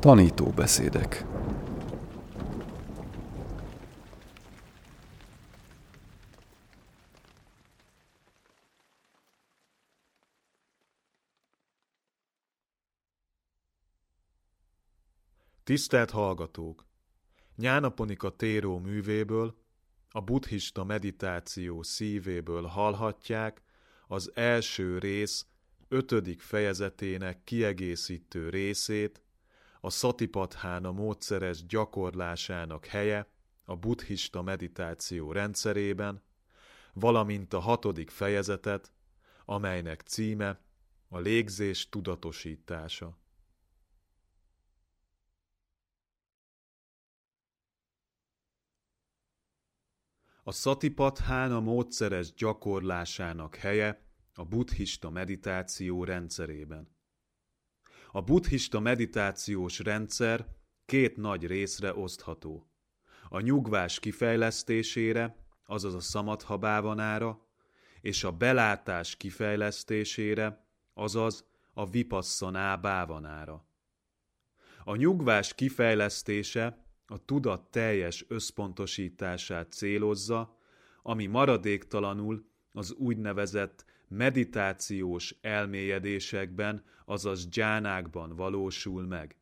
Tanítóbeszédek. Tisztelt hallgatók! Nyánaponika téró művéből, a buddhista meditáció szívéből hallhatják az első rész 5. fejezetének kiegészítő részét, a Satipatthána módszeres gyakorlásának helye a buddhista meditáció rendszerében, valamint a 6. fejezetet, amelynek címe a légzés tudatosítása. A Satipatthána módszeres gyakorlásának helye a buddhista meditáció rendszerében. A buddhista meditációs rendszer 2 nagy részre osztható. A nyugvás kifejlesztésére, azaz a samatha bávanára, és a belátás kifejlesztésére, azaz a vipassaná bávanára. A nyugvás kifejlesztése a tudat teljes összpontosítását célozza, ami maradéktalanul az úgynevezett meditációs elmélyedésekben, azaz dzsánákban valósul meg.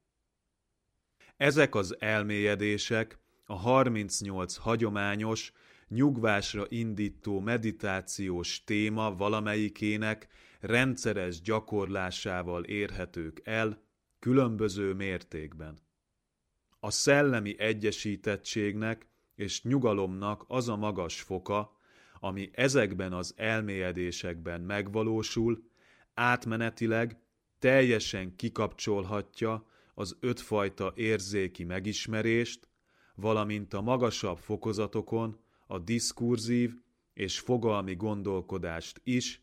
Ezek az elmélyedések a 38 hagyományos, nyugvásra indító meditációs téma valamelyikének rendszeres gyakorlásával érhetők el különböző mértékben. A szellemi egyesítettségnek és nyugalomnak az a magas foka, ami ezekben az elmélyedésekben megvalósul, átmenetileg teljesen kikapcsolhatja az 5 fajta érzéki megismerést, valamint a magasabb fokozatokon a diskurzív és fogalmi gondolkodást is,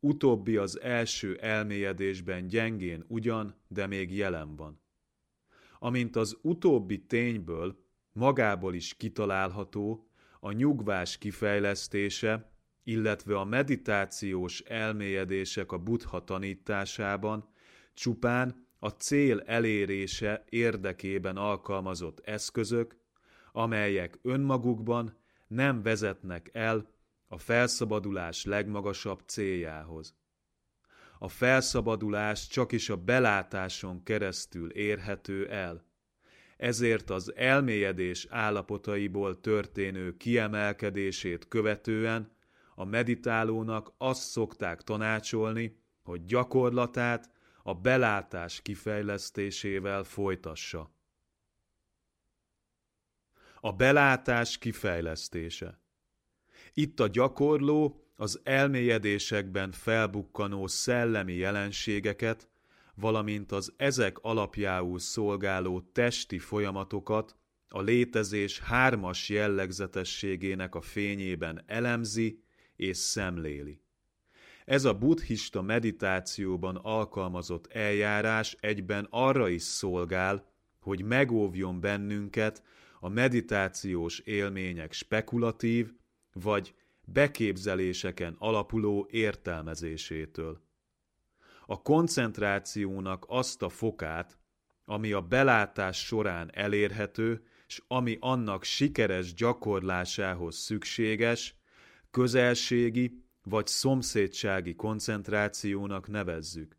utóbbi az első elmélyedésben gyengén ugyan, de még jelen van. Amint az utóbbi tényből magából is kitalálható, a nyugvás kifejlesztése, illetve a meditációs elmélyedések a Buddha tanításában csupán a cél elérése érdekében alkalmazott eszközök, amelyek önmagukban nem vezetnek el a felszabadulás legmagasabb céljához. A felszabadulás csakis a belátáson keresztül érhető el. Ezért az elmélyedés állapotaiból történő kiemelkedését követően a meditálónak azt szokták tanácsolni, hogy gyakorlatát a belátás kifejlesztésével folytassa. A belátás kifejlesztése. Itt a gyakorló az elmélyedésekben felbukkanó szellemi jelenségeket, valamint az ezek alapjául szolgáló testi folyamatokat a létezés 3-as jellegzetességének a fényében elemzi és szemléli. Ez a buddhista meditációban alkalmazott eljárás egyben arra is szolgál, hogy megóvjon bennünket a meditációs élmények spekulatív vagy beképzeléseken alapuló értelmezésétől. A koncentrációnak azt a fokát, ami a belátás során elérhető, és ami annak sikeres gyakorlásához szükséges, közelségi vagy szomszédsági koncentrációnak nevezzük.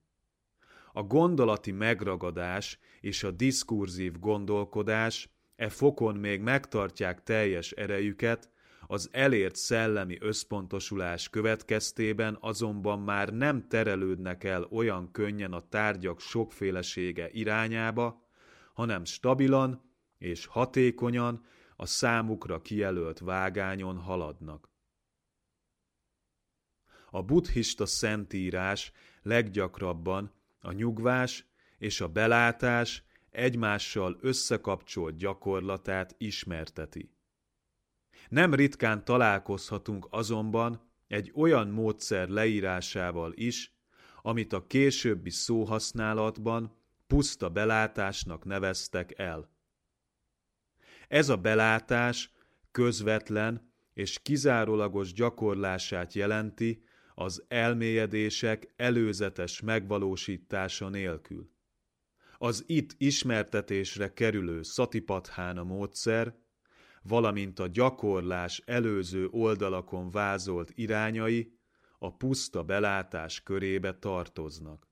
A gondolati megragadás és a diskurzív gondolkodás e fokon még megtartják teljes erejüket, az elért szellemi összpontosulás következtében azonban már nem terelődnek el olyan könnyen a tárgyak sokfélesége irányába, hanem stabilan és hatékonyan a számukra kijelölt vágányon haladnak. A buddhista szentírás leggyakrabban a nyugvás és a belátás egymással összekapcsolt gyakorlatát ismerteti. Nem ritkán találkozhatunk azonban egy olyan módszer leírásával is, amit a későbbi szóhasználatban puszta belátásnak neveztek el. Ez a belátás közvetlen és kizárólagos gyakorlását jelenti az elmélyedések előzetes megvalósítása nélkül. az itt ismertetésre kerülő Satipatthána módszer, valamint a gyakorlás előző oldalakon vázolt irányai a puszta belátás körébe tartoznak.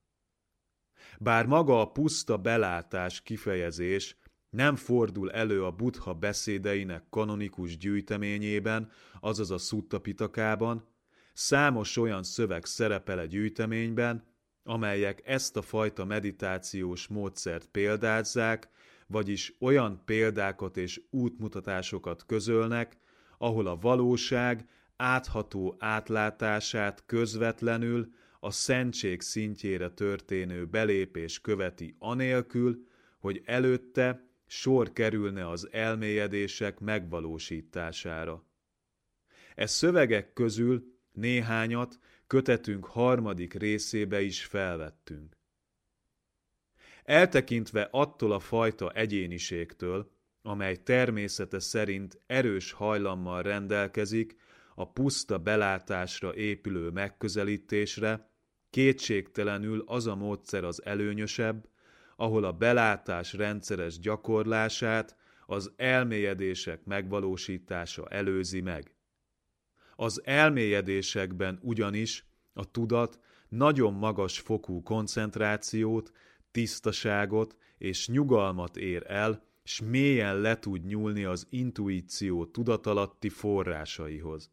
Bár maga a puszta belátás kifejezés nem fordul elő a Buddha beszédeinek kanonikus gyűjteményében, azaz a szutta pitakában, számos olyan szöveg szerepel a gyűjteményben, amelyek ezt a fajta meditációs módszert példázzák, vagyis olyan példákat és útmutatásokat közölnek, ahol a valóság átható átlátását közvetlenül a szentség szintjére történő belépés követi anélkül, hogy előtte sor kerülne az elmélyedések megvalósítására. E szövegek közül néhányat kötetünk harmadik részébe is felvettünk. Eltekintve attól a fajta egyéniségtől, amely természete szerint erős hajlammal rendelkezik a puszta belátásra épülő megközelítésre, kétségtelenül az a módszer az előnyösebb, ahol a belátás rendszeres gyakorlását az elmélyedések megvalósítása előzi meg. Az elmélyedésekben ugyanis a tudat nagyon magas fokú koncentrációt, tisztaságot és nyugalmat ér el, s mélyen le tud nyúlni az intuíció tudatalatti forrásaihoz.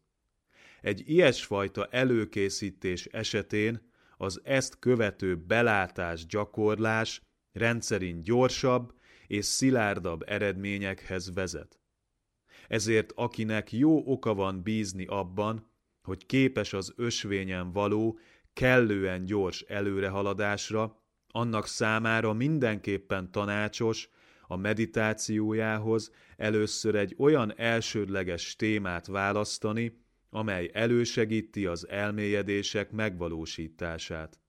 Egy ilyesfajta előkészítés esetén az ezt követő belátás gyakorlás rendszerint gyorsabb és szilárdabb eredményekhez vezet. Ezért akinek jó oka van bízni abban, hogy képes az ösvényen való, kellően gyors előrehaladásra, annak számára mindenképpen tanácsos a meditációjához először egy olyan elsődleges témát választani, amely elősegíti az elmélyedések megvalósítását.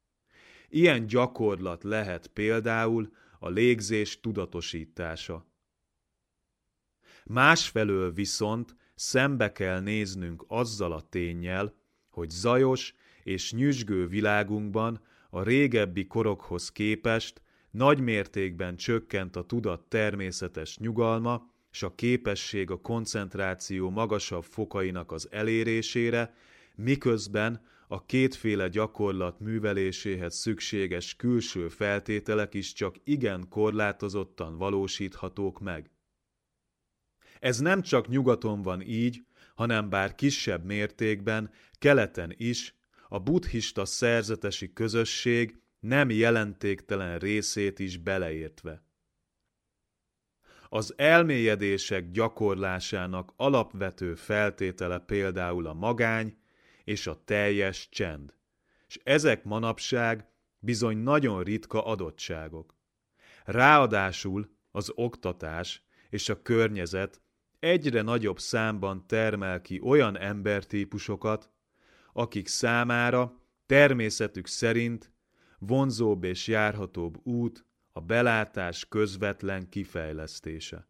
Ilyen gyakorlat lehet például a légzés tudatosítása. Másfelől viszont szembe kell néznünk azzal a ténnyel, hogy zajos és nyüzsgő világunkban a régebbi korokhoz képest nagy mértékben csökkent a tudat természetes nyugalma és a képesség a koncentráció magasabb fokainak az elérésére, miközben a kétféle gyakorlat műveléséhez szükséges külső feltételek is csak igen korlátozottan valósíthatók meg. Ez nem csak nyugaton van így, hanem bár kisebb mértékben, keleten is, a buddhista szerzetesi közösség nem jelentéktelen részét is beleértve. Az elmélyedések gyakorlásának alapvető feltétele például a magány és a teljes csend, és ezek manapság bizony nagyon ritka adottságok. Ráadásul az oktatás és a környezet egyre nagyobb számban termel ki olyan embertípusokat, akik számára természetük szerint vonzóbb és járhatóbb út a belátás közvetlen kifejlesztése.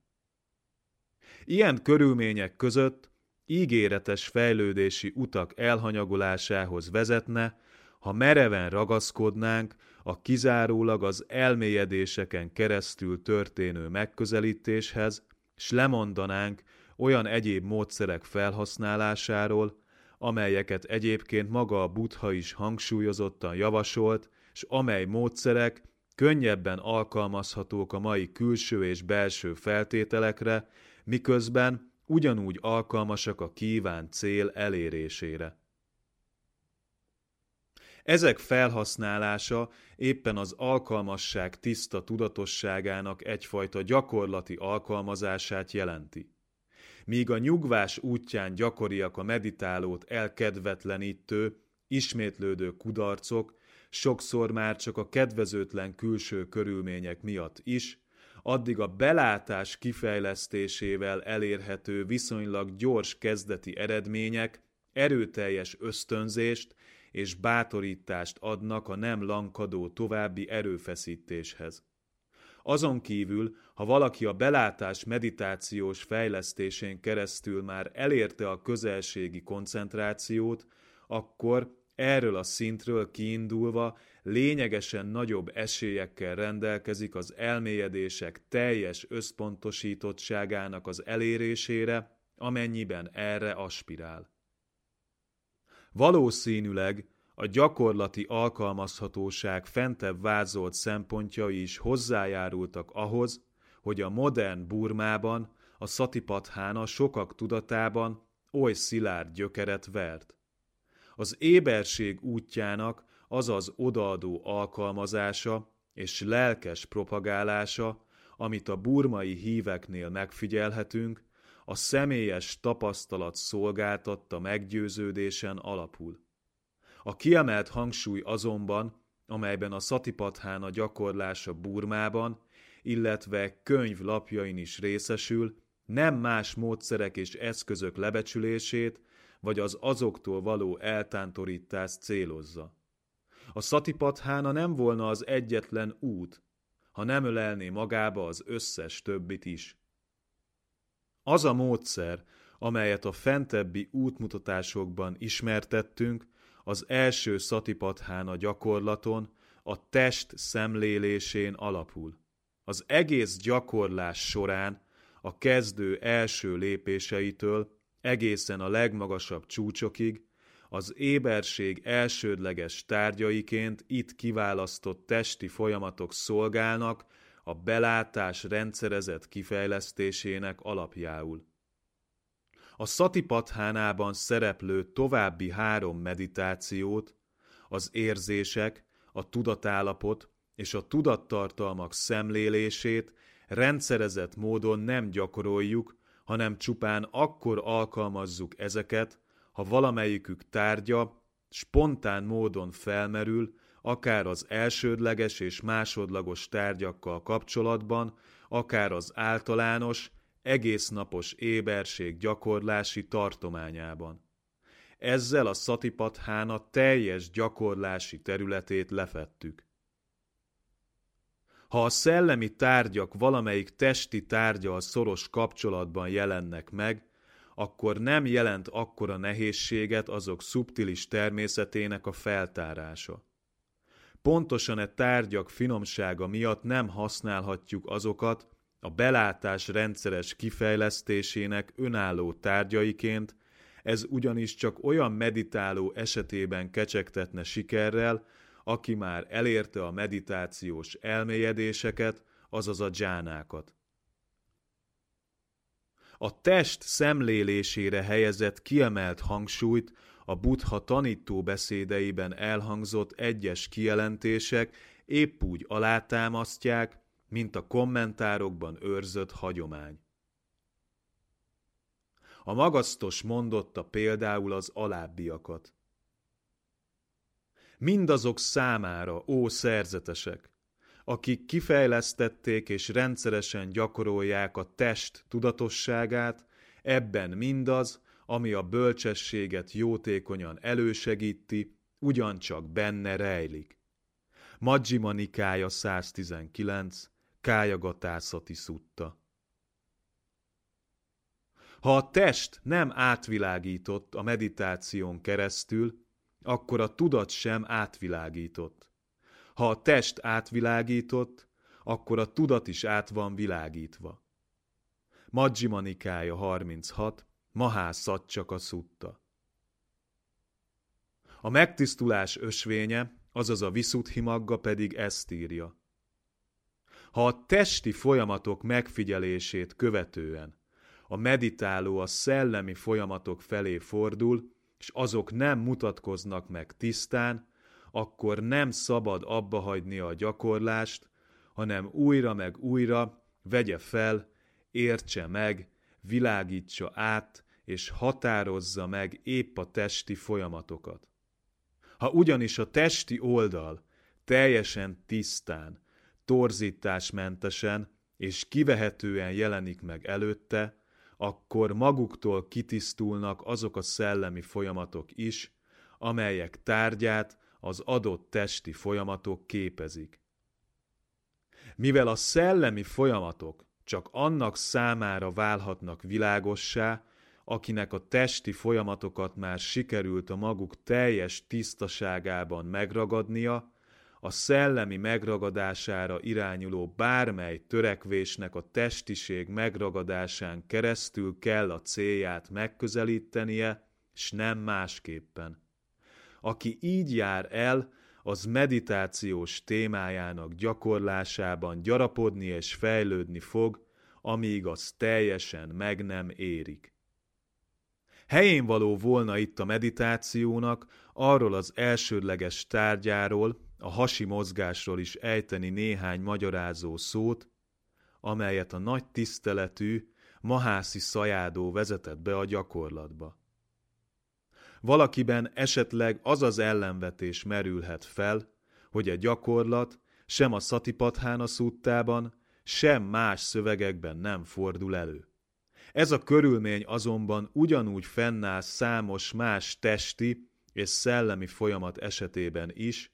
Ilyen körülmények között ígéretes fejlődési utak elhanyagolásához vezetne, ha mereven ragaszkodnánk a kizárólag az elmélyedéseken keresztül történő megközelítéshez, s lemondanánk olyan egyéb módszerek felhasználásáról, amelyeket egyébként maga a Buddha is hangsúlyozottan javasolt, s amely módszerek könnyebben alkalmazhatók a mai külső és belső feltételekre, miközben ugyanúgy alkalmasak a kívánt cél elérésére. Ezek felhasználása éppen az alkalmasság tiszta tudatosságának egyfajta gyakorlati alkalmazását jelenti. Míg a nyugvás útján gyakoriak a meditálót elkedvetlenítő, ismétlődő kudarcok, sokszor már csak a kedvezőtlen külső körülmények miatt is, addig a belátás kifejlesztésével elérhető viszonylag gyors kezdeti eredmények erőteljes ösztönzést és bátorítást adnak a nem lankadó további erőfeszítéshez. Azon kívül, ha valaki a belátás meditációs fejlesztésén keresztül már elérte a közelségi koncentrációt, akkor Erről a szintről kiindulva lényegesen nagyobb esélyekkel rendelkezik az elmélyedések teljes összpontosítottságának az elérésére, amennyiben erre aspirál. Valószínűleg a gyakorlati alkalmazhatóság fentebb vázolt szempontjai is hozzájárultak ahhoz, hogy a modern Burmában a Satipatthána sokak tudatában oly szilárd gyökeret vert. Az éberség útjának, azaz odaadó alkalmazása és lelkes propagálása, amit a burmai híveknél megfigyelhetünk, a személyes tapasztalat szolgáltatta meggyőződésen alapul. A kiemelt hangsúly azonban, amelyben a Satipatthána gyakorlása Burmában, illetve könyvlapjain is részesül, nem más módszerek és eszközök lebecsülését, vagy az azoktól való eltántorítást célozza. A Satipatthána nem volna az egyetlen út, ha nem ölelné magába az összes többit is. Az a módszer, amelyet a fentebbi útmutatásokban ismertettünk, az első Satipatthána gyakorlaton, a test szemlélésén alapul. Az egész gyakorlás során a kezdő első lépéseitől egészen a legmagasabb csúcsokig, az éberség elsődleges tárgyaiként itt kiválasztott testi folyamatok szolgálnak a belátás rendszerezett kifejlesztésének alapjául. A Satipatthánában szereplő további három meditációt, az érzések, a tudatállapot és a tudattartalmak szemlélését rendszerezett módon nem gyakoroljuk, hanem csupán akkor alkalmazzuk ezeket, ha valamelyikük tárgya spontán módon felmerül, akár az elsődleges és másodlagos tárgyakkal kapcsolatban, akár az általános, egésznapos éberség gyakorlási tartományában. Ezzel a Satipatthána teljes gyakorlási területét lefettük. Ha a szellemi tárgyak valamelyik testi tárgyal szoros kapcsolatban jelennek meg, akkor nem jelent akkora nehézséget azok szubtilis természetének a feltárása. Pontosan e tárgyak finomsága miatt nem használhatjuk azokat a belátás rendszeres kifejlesztésének önálló tárgyaiként, ez ugyanis csak olyan meditáló esetében kecsegtetne sikerrel, aki már elérte a meditációs elmélyedéseket, azaz a dzsánákat. A test szemlélésére helyezett kiemelt hangsúlyt a Buddha tanítóbeszédeiben elhangzott egyes kijelentések épp úgy alátámasztják, mint a kommentárokban őrzött hagyomány. A magasztos mondotta például az alábbiakat. Mindazok számára, ó szerzetesek, akik kifejlesztették és rendszeresen gyakorolják a test tudatosságát, ebben mindaz, ami a bölcsességet jótékonyan elősegíti, ugyancsak benne rejlik. Majjhima Nikāya 119, Kájagatászati szutta. Ha a test nem átvilágított a meditáción keresztül, akkor a tudat sem átvilágított. Ha a test átvilágított, akkor a tudat is át van világítva. Majjhima Nikāya 36, Mahászat csak a szutta. A megtisztulás ösvénye, azaz a Visuddhimagga pedig ezt írja. Ha a testi folyamatok megfigyelését követően a meditáló a szellemi folyamatok felé fordul, és azok nem mutatkoznak meg tisztán, akkor nem szabad abbahagynia a gyakorlást, hanem újra meg újra vegye fel, értse meg, világítsa át, és határozza meg épp a testi folyamatokat. Ha ugyanis a testi oldal teljesen tisztán, torzításmentesen és kivehetően jelenik meg előtte, akkor maguktól kitisztulnak azok a szellemi folyamatok is, amelyek tárgyát az adott testi folyamatok képezik. Mivel a szellemi folyamatok csak annak számára válhatnak világossá, akinek a testi folyamatokat már sikerült a maguk teljes tisztaságában megragadnia, a szellemi megragadására irányuló bármely törekvésnek a testiség megragadásán keresztül kell a célját megközelítenie, s nem másképpen. Aki így jár el, az meditációs témájának gyakorlásában gyarapodni és fejlődni fog, amíg az teljesen meg nem érik. Helyén való volna itt a meditációnak arról az elsődleges tárgyáról, a hasi mozgásról is ejteni néhány magyarázó szót, amelyet a nagy tiszteletű mahászi szajádó vezetett be a gyakorlatba. Valakiben esetleg az az ellenvetés merülhet fel, hogy a gyakorlat sem a Satipatthána szuttában, sem más szövegekben nem fordul elő. Ez a körülmény azonban ugyanúgy fennáll számos más testi és szellemi folyamat esetében is,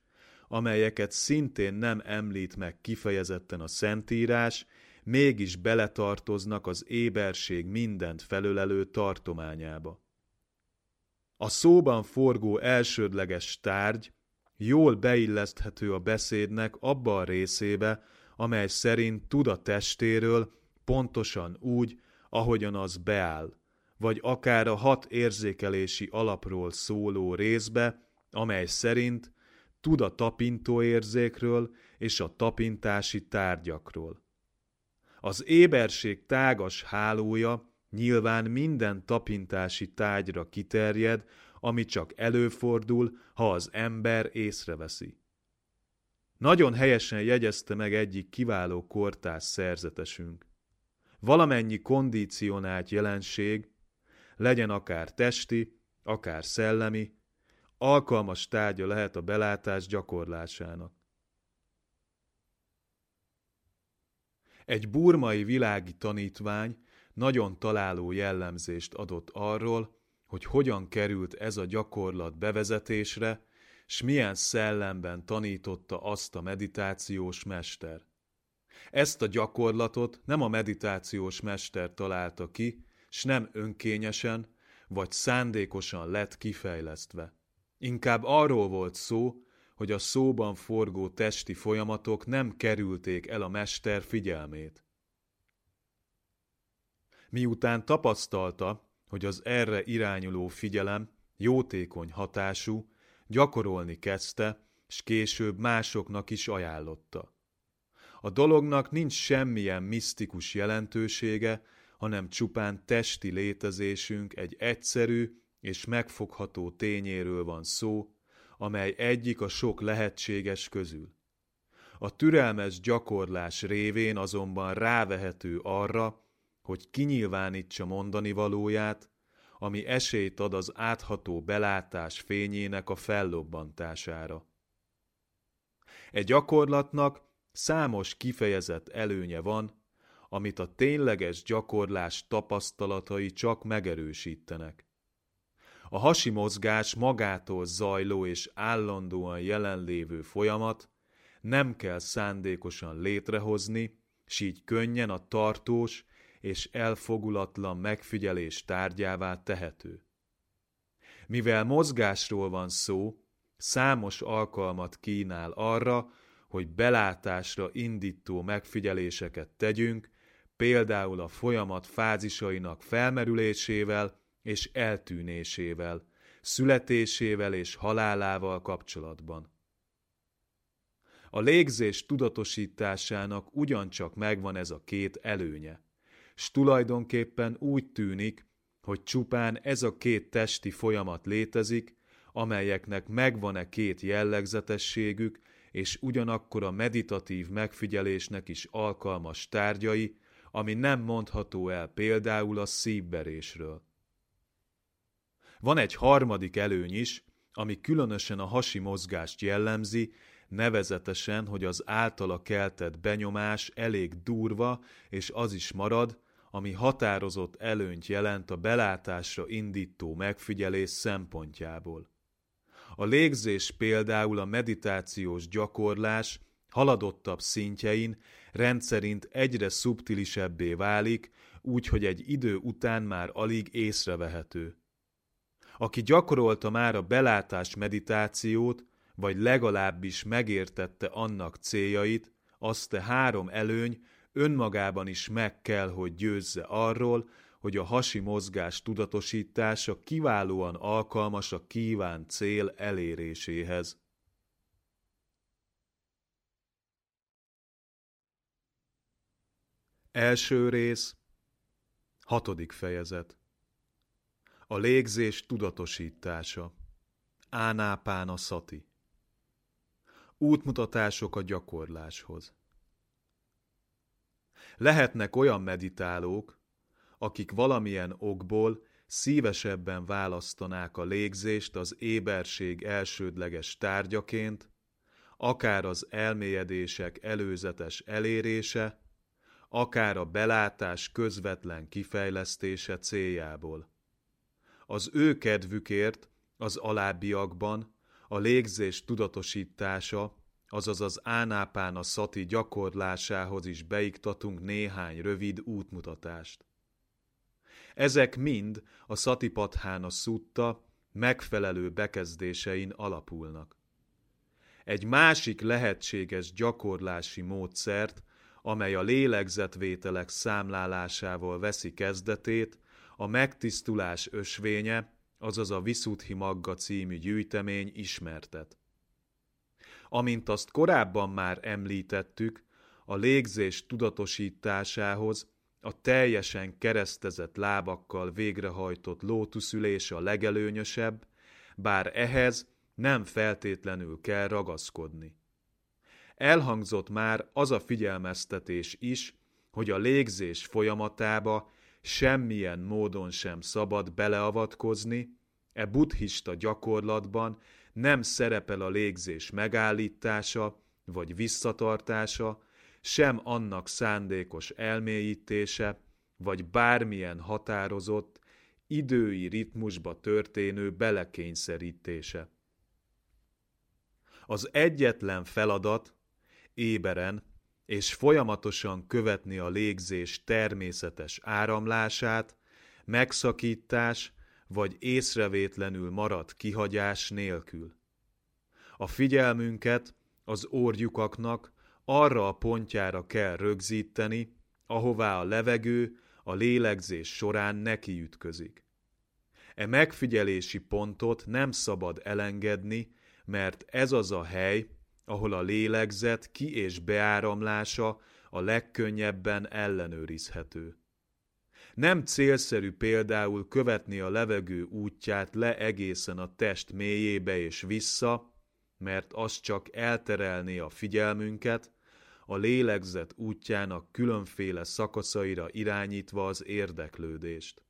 amelyeket szintén nem említ meg kifejezetten a Szentírás, mégis beletartoznak az éberség mindent felölelő tartományába. A szóban forgó elsődleges tárgy jól beilleszthető a beszédnek abba a részébe, amely szerint tud a testéről pontosan úgy, ahogyan az beáll, vagy akár a 6 érzékelési alapról szóló részbe, amely szerint tud a tapintóérzékről és a tapintási tárgyakról. Az éberség tágas hálója nyilván minden tapintási tárgyra kiterjed, ami csak előfordul, ha az ember észreveszi. Nagyon helyesen jegyezte meg egyik kiváló kortárs szerzetesünk. Valamennyi kondicionált jelenség, legyen akár testi, akár szellemi, alkalmas tárgya lehet a belátás gyakorlásának. Egy burmai világi tanítvány nagyon találó jellemzést adott arról, hogy hogyan került ez a gyakorlat bevezetésre, s milyen szellemben tanította azt a meditációs mester. Ezt a gyakorlatot nem a meditációs mester találta ki, s nem önkényesen vagy szándékosan lett kifejlesztve. Inkább arról volt szó, hogy a szóban forgó testi folyamatok nem kerülték el a mester figyelmét. Miután tapasztalta, hogy az erre irányuló figyelem jótékony hatású, gyakorolni kezdte, s később másoknak is ajánlotta. A dolognak nincs semmilyen misztikus jelentősége, hanem csupán testi létezésünk egy egyszerű és megfogható tényéről van szó, amely egyik a sok lehetséges közül. A türelmes gyakorlás révén azonban rávehető arra, hogy kinyilvánítsa mondani valóját, ami esélyt ad az átható belátás fényének a fellobbantására. E gyakorlatnak számos kifejezett előnye van, amit a tényleges gyakorlás tapasztalatai csak megerősítenek. A hasi mozgás magától zajló és állandóan jelenlévő folyamat, nem kell szándékosan létrehozni, s így könnyen a tartós és elfogulatlan megfigyelés tárgyává tehető. Mivel mozgásról van szó, számos alkalmat kínál arra, hogy belátásra indító megfigyeléseket tegyünk, például a folyamat fázisainak felmerülésével és eltűnésével, születésével és halálával kapcsolatban. A légzés tudatosításának ugyancsak megvan ez a két előnye, s tulajdonképpen úgy tűnik, hogy csupán ez a két testi folyamat létezik, amelyeknek megvan-e két jellegzetességük, és ugyanakkor a meditatív megfigyelésnek is alkalmas tárgyai, ami nem mondható el például a szívverésről. Van egy harmadik előny is, ami különösen a hasi mozgást jellemzi, nevezetesen, hogy az általa keltett benyomás elég durva, és az is marad, ami határozott előnyt jelent a belátásra indító megfigyelés szempontjából. A légzés például a meditációs gyakorlás haladottabb szintjein rendszerint egyre szubtilisebbé válik, úgy, hogy egy idő után már alig észrevehető. Aki gyakorolta már a belátás meditációt, vagy legalábbis megértette annak céljait, azt a három előny önmagában is meg kell, hogy győzze arról, hogy a hasi mozgás tudatosítása kiválóan alkalmas a kívánt cél eléréséhez. Első rész, 6. fejezet. A légzés tudatosítása. Ánápána szati. Útmutatások a gyakorláshoz. Lehetnek olyan meditálók, akik valamilyen okból szívesebben választanák a légzést az éberség elsődleges tárgyaként, akár az elmélyedések előzetes elérése, akár a belátás közvetlen kifejlesztése céljából. Az ő kedvükért az alábbiakban a légzés tudatosítása, azaz az ánápána szati gyakorlásához is beiktatunk néhány rövid útmutatást. Ezek mind a Satipatthána szutta megfelelő bekezdésein alapulnak. Egy másik lehetséges gyakorlási módszert, amely a lélegzetvételek számlálásával veszi kezdetét, a megtisztulás ösvénye, azaz a Visuddhimagga című gyűjtemény ismertet. Amint azt korábban már említettük, a légzés tudatosításához a teljesen keresztezett lábakkal végrehajtott lótuszülés a legelőnyösebb, bár ehhez nem feltétlenül kell ragaszkodni. Elhangzott már az a figyelmeztetés is, hogy a légzés folyamatába semmilyen módon sem szabad beleavatkozni, e buddhista gyakorlatban nem szerepel a légzés megállítása vagy visszatartása, sem annak szándékos elmélyítése, vagy bármilyen határozott, idői ritmusba történő belekényszerítése. Az egyetlen feladat éberen és folyamatosan követni a légzés természetes áramlását, megszakítás vagy észrevétlenül maradt kihagyás nélkül. A figyelmünket az orrlyukaknak arra a pontjára kell rögzíteni, ahová a levegő a lélegzés során nekiütközik. E megfigyelési pontot nem szabad elengedni, mert ez az a hely, ahol a lélegzet ki- és beáramlása a legkönnyebben ellenőrizhető. Nem célszerű például követni a levegő útját le egészen a test mélyébe és vissza, mert az csak elterelné a figyelmünket, a lélegzet útjának különféle szakaszaira irányítva az érdeklődést.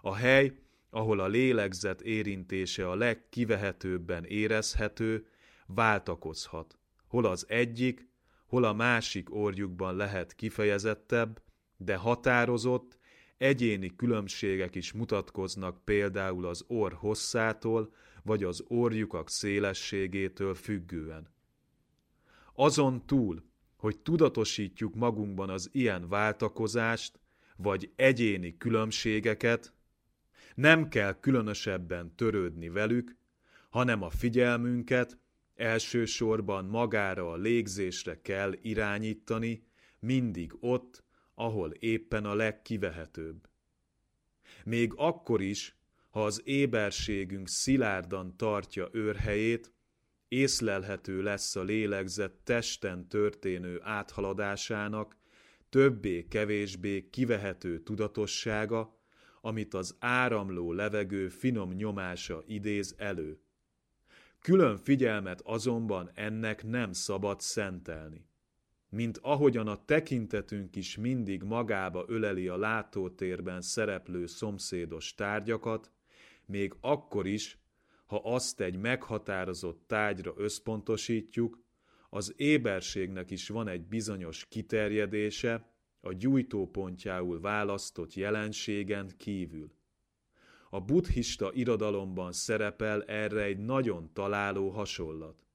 A hely, ahol a lélegzet érintése a legkivehetőbben érezhető, váltakozhat, hol az egyik, hol a másik orrjukban lehet kifejezettebb, de határozott, egyéni különbségek is mutatkoznak például az orr hosszától, vagy az orrjukak szélességétől függően. Azon túl, hogy tudatosítjuk magunkban az ilyen váltakozást, vagy egyéni különbségeket, nem kell különösebben törődni velük, hanem a figyelmünket elsősorban magára a légzésre kell irányítani, mindig ott, ahol éppen a legkivehetőbb. Még akkor is, ha az éberségünk szilárdan tartja őrhelyét, észlelhető lesz a lélegzet testen történő áthaladásának többé-kevésbé kivehető tudatossága, amit az áramló levegő finom nyomása idéz elő. Külön figyelmet azonban ennek nem szabad szentelni. Mint ahogyan a tekintetünk is mindig magába öleli a látótérben szereplő szomszédos tárgyakat, még akkor is, ha azt egy meghatározott tárgyra összpontosítjuk, az éberségnek is van egy bizonyos kiterjedése a gyújtópontjául választott jelenségen kívül. A buddhista irodalomban szerepel erre egy nagyon találó hasonlat.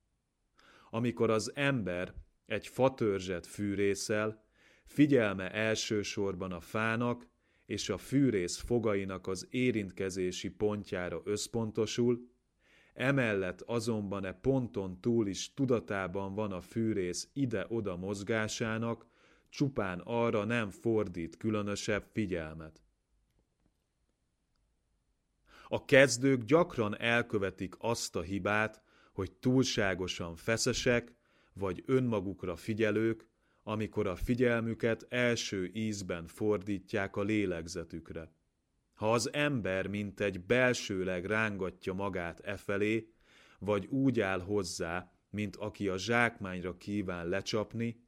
Amikor az ember egy fatörzset fűrészel, figyelme elsősorban a fának és a fűrész fogainak az érintkezési pontjára összpontosul, emellett azonban e ponton túl is tudatában van a fűrész ide-oda mozgásának, csupán arra nem fordít különösebb figyelmet. A kezdők gyakran elkövetik azt a hibát, hogy túlságosan feszesek vagy önmagukra figyelők, amikor a figyelmüket első ízben fordítják a lélegzetükre. Ha az ember mintegy belsőleg rángatja magát efelé, vagy úgy áll hozzá, mint aki a zsákmányra kíván lecsapni,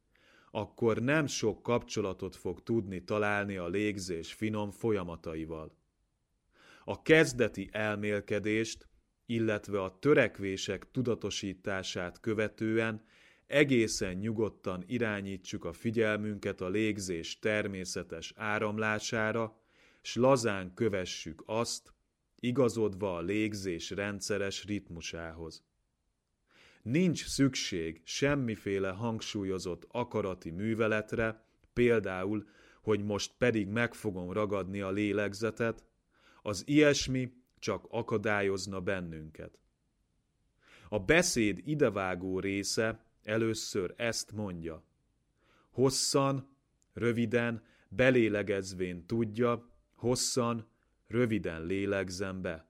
akkor nem sok kapcsolatot fog tudni találni a légzés finom folyamataival. A kezdeti elmélkedést, illetve a törekvések tudatosítását követően egészen nyugodtan irányítsuk a figyelmünket a légzés természetes áramlására, s lazán kövessük azt, igazodva a légzés rendszeres ritmusához. Nincs szükség semmiféle hangsúlyozott akarati műveletre, például, hogy most pedig meg fogom ragadni a lélegzetet, az ilyesmi csak akadályozna bennünket. A beszéd idevágó része először ezt mondja. Hosszan, röviden, belélegezvén tudja, hosszan, röviden lélegzem be.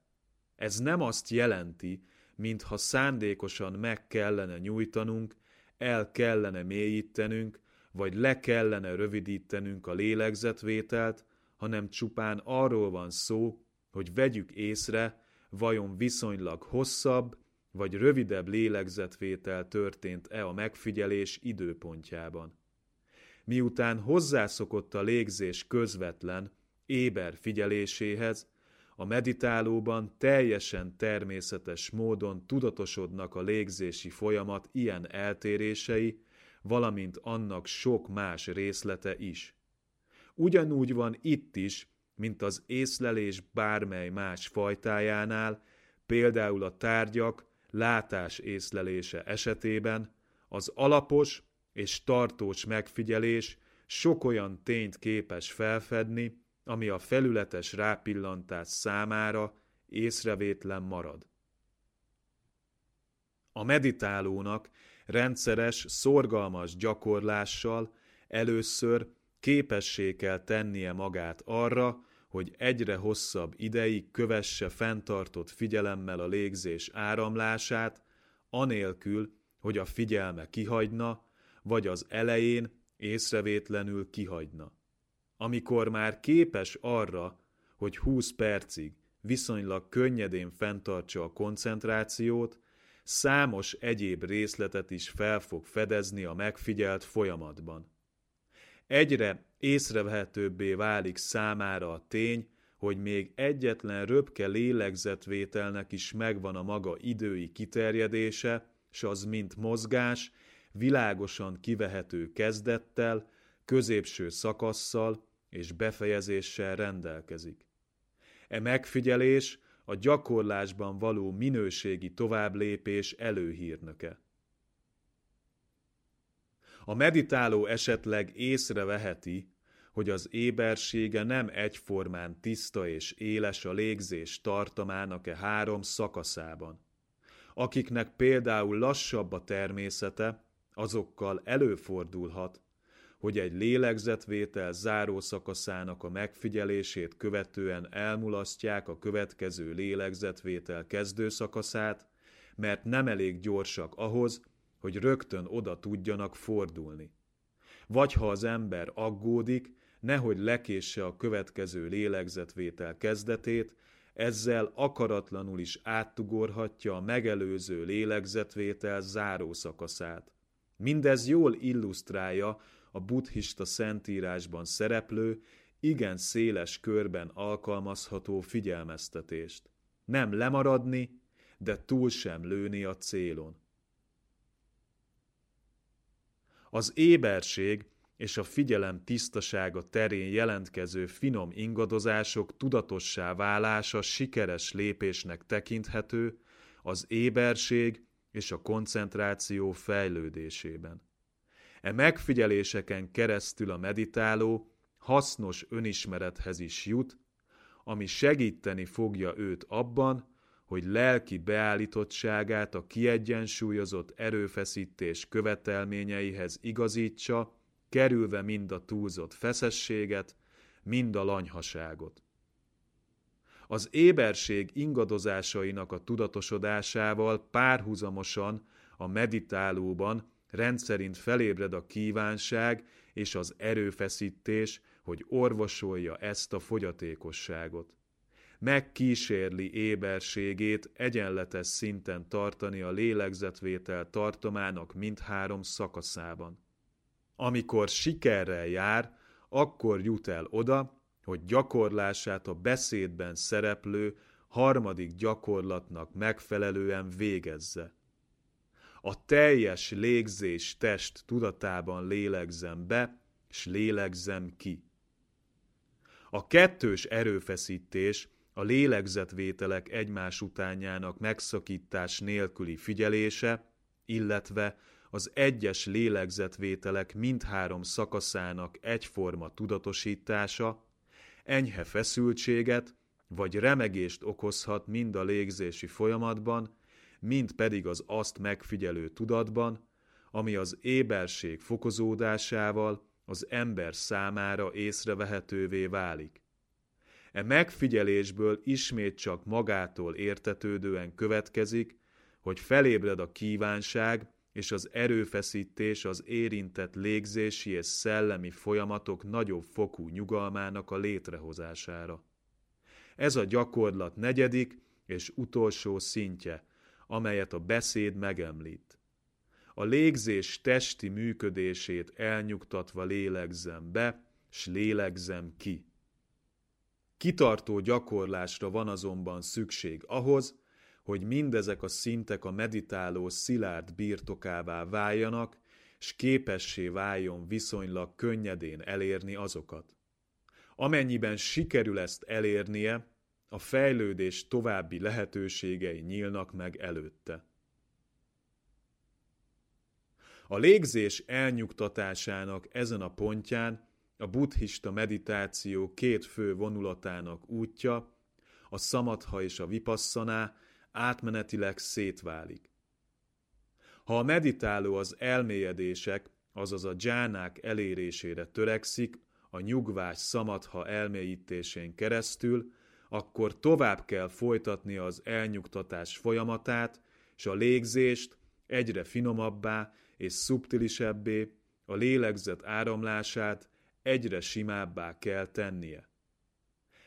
Ez nem azt jelenti, mintha szándékosan meg kellene nyújtanunk, el kellene mélyítenünk, vagy le kellene rövidítenünk a lélegzetvételt, hanem csupán arról van szó, hogy vegyük észre, vajon viszonylag hosszabb vagy rövidebb lélegzetvétel történt-e a megfigyelés időpontjában. Miután hozzászokott a légzés közvetlen, éber figyeléséhez, a meditálóban teljesen természetes módon tudatosodnak a légzési folyamat ilyen eltérései, valamint annak sok más részlete is. Ugyanúgy van itt is, mint az észlelés bármely más fajtájánál, például a tárgyak látás észlelése esetében, az alapos és tartós megfigyelés sok olyan tényt képes felfedni, ami a felületes rápillantás számára észrevétlen marad. A meditálónak rendszeres, szorgalmas gyakorlással először képessé kell tennie magát arra, hogy egyre hosszabb ideig kövesse fenntartott figyelemmel a légzés áramlását, anélkül, hogy a figyelme kihagyna, vagy az elején észrevétlenül kihagyna. Amikor már képes arra, hogy 20 percig viszonylag könnyedén fenntartsa a koncentrációt, számos egyéb részletet is fel fog fedezni a megfigyelt folyamatban. Egyre észrevehetőbbé válik számára a tény, hogy még egyetlen röpke lélegzetvételnek is megvan a maga idői kiterjedése, s az mint mozgás, világosan kivehető kezdettel, középső szakasszal és befejezéssel rendelkezik. E megfigyelés a gyakorlásban való minőségi továbblépés előhírnöke. A meditáló esetleg észreveheti, hogy az ébersége nem egyformán tiszta és éles a légzés tartamának e három szakaszában. Akiknek például lassabb a természete, azokkal előfordulhat, hogy egy lélegzetvétel záró szakaszának a megfigyelését követően elmulasztják a következő lélegzetvétel kezdő szakaszát, mert nem elég gyorsak ahhoz, hogy rögtön oda tudjanak fordulni. Vagy ha az ember aggódik, nehogy lekésse a következő lélegzetvétel kezdetét, ezzel akaratlanul is áttugorhatja a megelőző lélegzetvétel záró szakaszát. Mindez jól illusztrálja a buddhista szentírásban szereplő, igen széles körben alkalmazható figyelmeztetést. Nem lemaradni, de túl sem lőni a célon. Az éberség és a figyelem tisztasága terén jelentkező finom ingadozások tudatossá válása sikeres lépésnek tekinthető az éberség és a koncentráció fejlődésében. E megfigyeléseken keresztül a meditáló hasznos önismerethez is jut, ami segíteni fogja őt abban, hogy lelki beállítottságát a kiegyensúlyozott erőfeszítés követelményeihez igazítsa, kerülve mind a túlzott feszességet, mind a lanyhaságot. Az éberség ingadozásainak a tudatosodásával párhuzamosan a meditálóban rendszerint felébred a kívánság és az erőfeszítés, hogy orvosolja ezt a fogyatékosságot. Megkísérli éberségét egyenletes szinten tartani a lélegzetvétel tartomának mindhárom szakaszában. Amikor sikerrel jár, akkor jut el oda, hogy gyakorlását a beszédben szereplő harmadik gyakorlatnak megfelelően végezze. A teljes légzés test tudatában lélegzem be, s lélegzem ki. A kettős erőfeszítés, a lélegzetvételek egymás utánjának megszakítás nélküli figyelése, illetve az egyes lélegzetvételek mindhárom szakaszának egyforma tudatosítása enyhe feszültséget vagy remegést okozhat mind a légzési folyamatban, mind pedig az azt megfigyelő tudatban, ami az éberség fokozódásával az ember számára észrevehetővé válik. E megfigyelésből ismét csak magától értetődően következik, hogy felébred a kívánság és az erőfeszítés az érintett légzési és szellemi folyamatok nagyobb fokú nyugalmának a létrehozására. Ez a gyakorlat negyedik és utolsó szintje, amelyet a beszéd megemlít. A légzés testi működését elnyugtatva lélegzem be, s lélegzem ki. Kitartó gyakorlásra van azonban szükség ahhoz, hogy mindezek a szintek a meditáló szilárd birtokává váljanak, s képessé váljon viszonylag könnyedén elérni azokat. Amennyiben sikerül ezt elérnie, a fejlődés további lehetőségei nyílnak meg előtte. A légzés elnyugtatásának ezen a pontján a buddhista meditáció két fő vonulatának útja, a samatha és a vipassaná átmenetileg szétválik. Ha a meditáló az elmélyedések, azaz a dzsánák elérésére törekszik, a nyugvás samatha elmélyítésén keresztül, akkor tovább kell folytatnia az elnyugtatás folyamatát, és a légzést egyre finomabbá és szubtilisebbé, a lélegzet áramlását egyre simábbá kell tennie.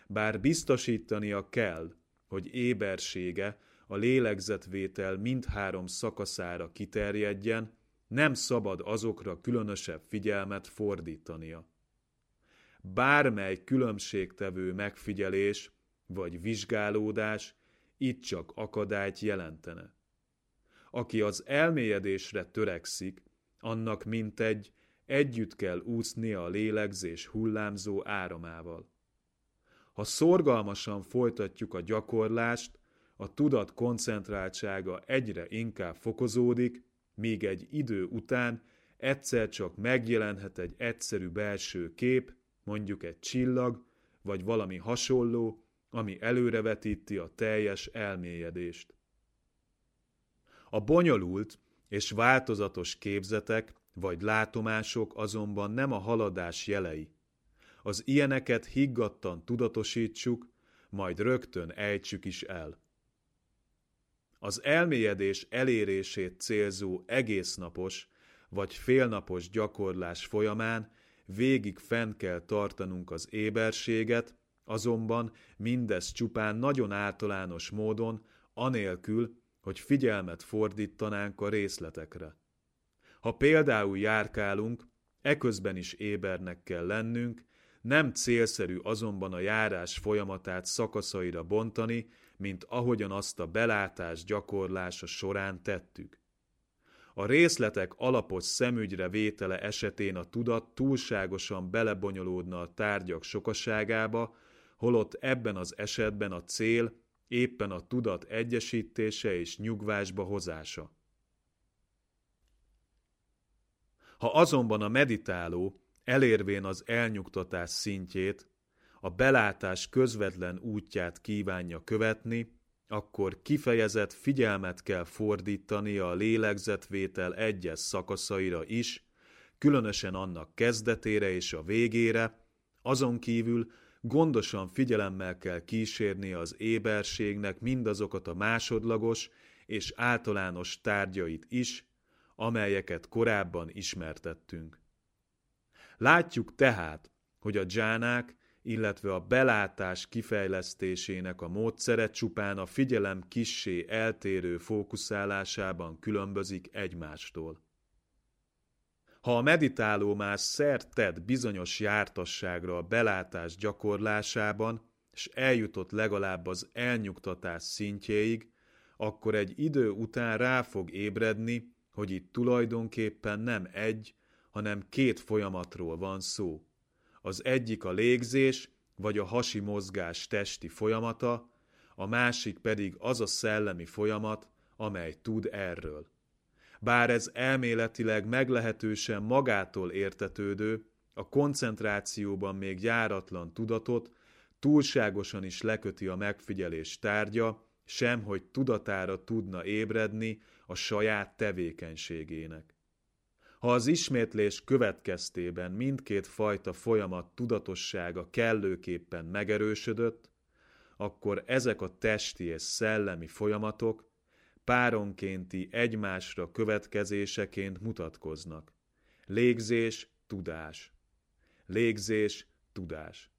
Bár biztosítania kell, hogy ébersége a lélegzetvétel mindhárom szakaszára kiterjedjen, nem szabad azokra különösebb figyelmet fordítania. Bármely különbségtevő megfigyelés vagy vizsgálódás itt csak akadályt jelentene. Aki az elmélyedésre törekszik, annak mintegy együtt kell úsznia a lélegzés hullámzó áramával. Ha szorgalmasan folytatjuk a gyakorlást, a tudat koncentráltsága egyre inkább fokozódik, míg egy idő után egyszer csak megjelenhet egy egyszerű belső kép, mondjuk egy csillag, vagy valami hasonló, ami előrevetíti a teljes elmélyedést. A bonyolult és változatos képzetek vagy látomások azonban nem a haladás jelei. Az ilyeneket higgadtan tudatosítsuk, majd rögtön ejtsük is el. Az elmélyedés elérését célzó egésznapos vagy félnapos gyakorlás folyamán végig fenn kell tartanunk az éberséget, azonban mindez csupán nagyon általános módon, anélkül, hogy figyelmet fordítanánk a részletekre. Ha például járkálunk, eközben is ébernek kell lennünk, nem célszerű azonban a járás folyamatát szakaszaira bontani, mint ahogyan azt a belátás gyakorlása során tettük. A részletek alapos szemügyre vétele esetén a tudat túlságosan belebonyolódna a tárgyak sokaságába, holott ebben az esetben a cél éppen a tudat egyesítése és nyugvásba hozása. Ha azonban a meditáló elérvén az elnyugtatás szintjét, a belátás közvetlen útját kívánja követni, akkor kifejezett figyelmet kell fordítania a lélegzetvétel egyes szakaszaira is, különösen annak kezdetére és a végére, azon kívül gondosan figyelemmel kell kísérnie az éberségnek mindazokat a másodlagos és általános tárgyait is, amelyeket korábban ismertettünk. Látjuk tehát, hogy a dzsánák, illetve a belátás kifejlesztésének a módszere csupán a figyelem kissé eltérő fókuszálásában különbözik egymástól. Ha a meditáló már szert tett bizonyos jártasságra a belátás gyakorlásában, és eljutott legalább az elnyugtatás szintjéig, akkor egy idő után rá fog ébredni, hogy itt tulajdonképpen nem egy, hanem két folyamatról van szó. Az egyik a légzés, vagy a hasi mozgás testi folyamata, a másik pedig az a szellemi folyamat, amely tud erről. Bár ez elméletileg meglehetősen magától értetődő, a koncentrációban még járatlan tudatot túlságosan is leköti a megfigyelés tárgya, semhogy tudatára tudna ébredni a saját tevékenységének. Ha az ismétlés következtében mindkét fajta folyamat tudatossága kellőképpen megerősödött, akkor ezek a testi és szellemi folyamatok páronkénti egymásra következéseként mutatkoznak. Légzés, tudás. Légzés, tudás.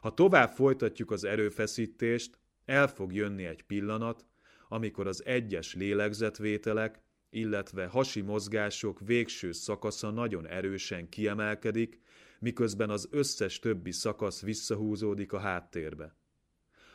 Ha tovább folytatjuk az erőfeszítést, el fog jönni egy pillanat, amikor az egyes lélegzetvételek, illetve hasi mozgások végső szakasza nagyon erősen kiemelkedik, miközben az összes többi szakasz visszahúzódik a háttérbe.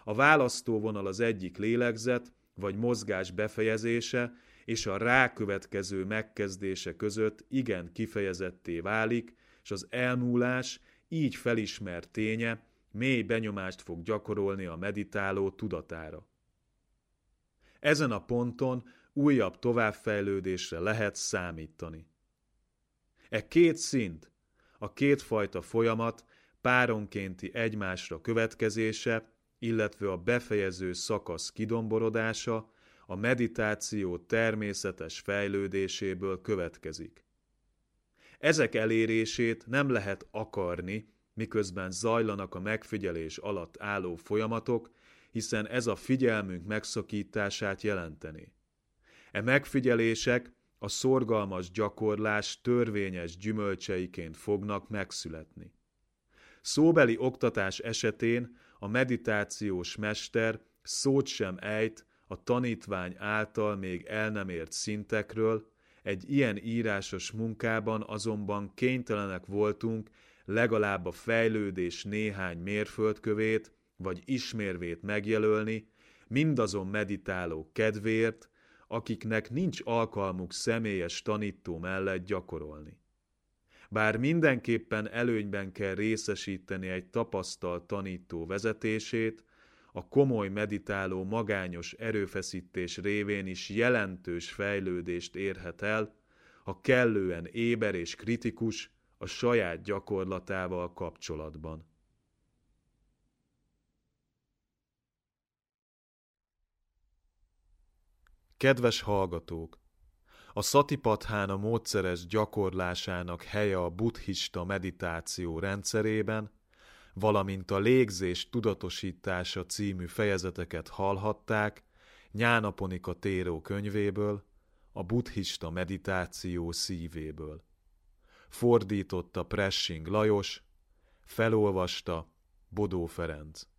A választóvonal az egyik lélegzet, vagy mozgás befejezése és a rákövetkező megkezdése között igen kifejezetté válik, és az elmúlás, így felismert ténye, mély benyomást fog gyakorolni a meditáló tudatára. Ezen a ponton újabb továbbfejlődésre lehet számítani. E két szint, a kétfajta folyamat páronkénti egymásra következése, illetve a befejező szakasz kidomborodása a meditáció természetes fejlődéséből következik. Ezek elérését nem lehet akarni, miközben zajlanak a megfigyelés alatt álló folyamatok, hiszen ez a figyelmünk megszakítását jelenteni. E megfigyelések a szorgalmas gyakorlás törvényes gyümölcseiként fognak megszületni. Szóbeli oktatás esetén a meditációs mester szót sem ejt a tanítvány által még el nem ért szintekről, egy ilyen írásos munkában azonban kénytelenek voltunk legalább a fejlődés néhány mérföldkövét vagy ismérvét megjelölni, mindazon meditálók kedvéért, akiknek nincs alkalmuk személyes tanító mellett gyakorolni. Bár mindenképpen előnyben kell részesíteni egy tapasztalt tanító vezetését, a komoly meditáló magányos erőfeszítés révén is jelentős fejlődést érhet el, ha kellően éber és kritikus a saját gyakorlatával kapcsolatban. Kedves hallgatók! A Satipatthána módszeres gyakorlásának helye a buddhista meditáció rendszerében, valamint a légzés tudatosítása című fejezeteket hallhatták Nyánaponika téró könyvéből, a buddhista meditáció szívéből. Fordította Pressing Lajos, felolvasta Bodó Ferenc.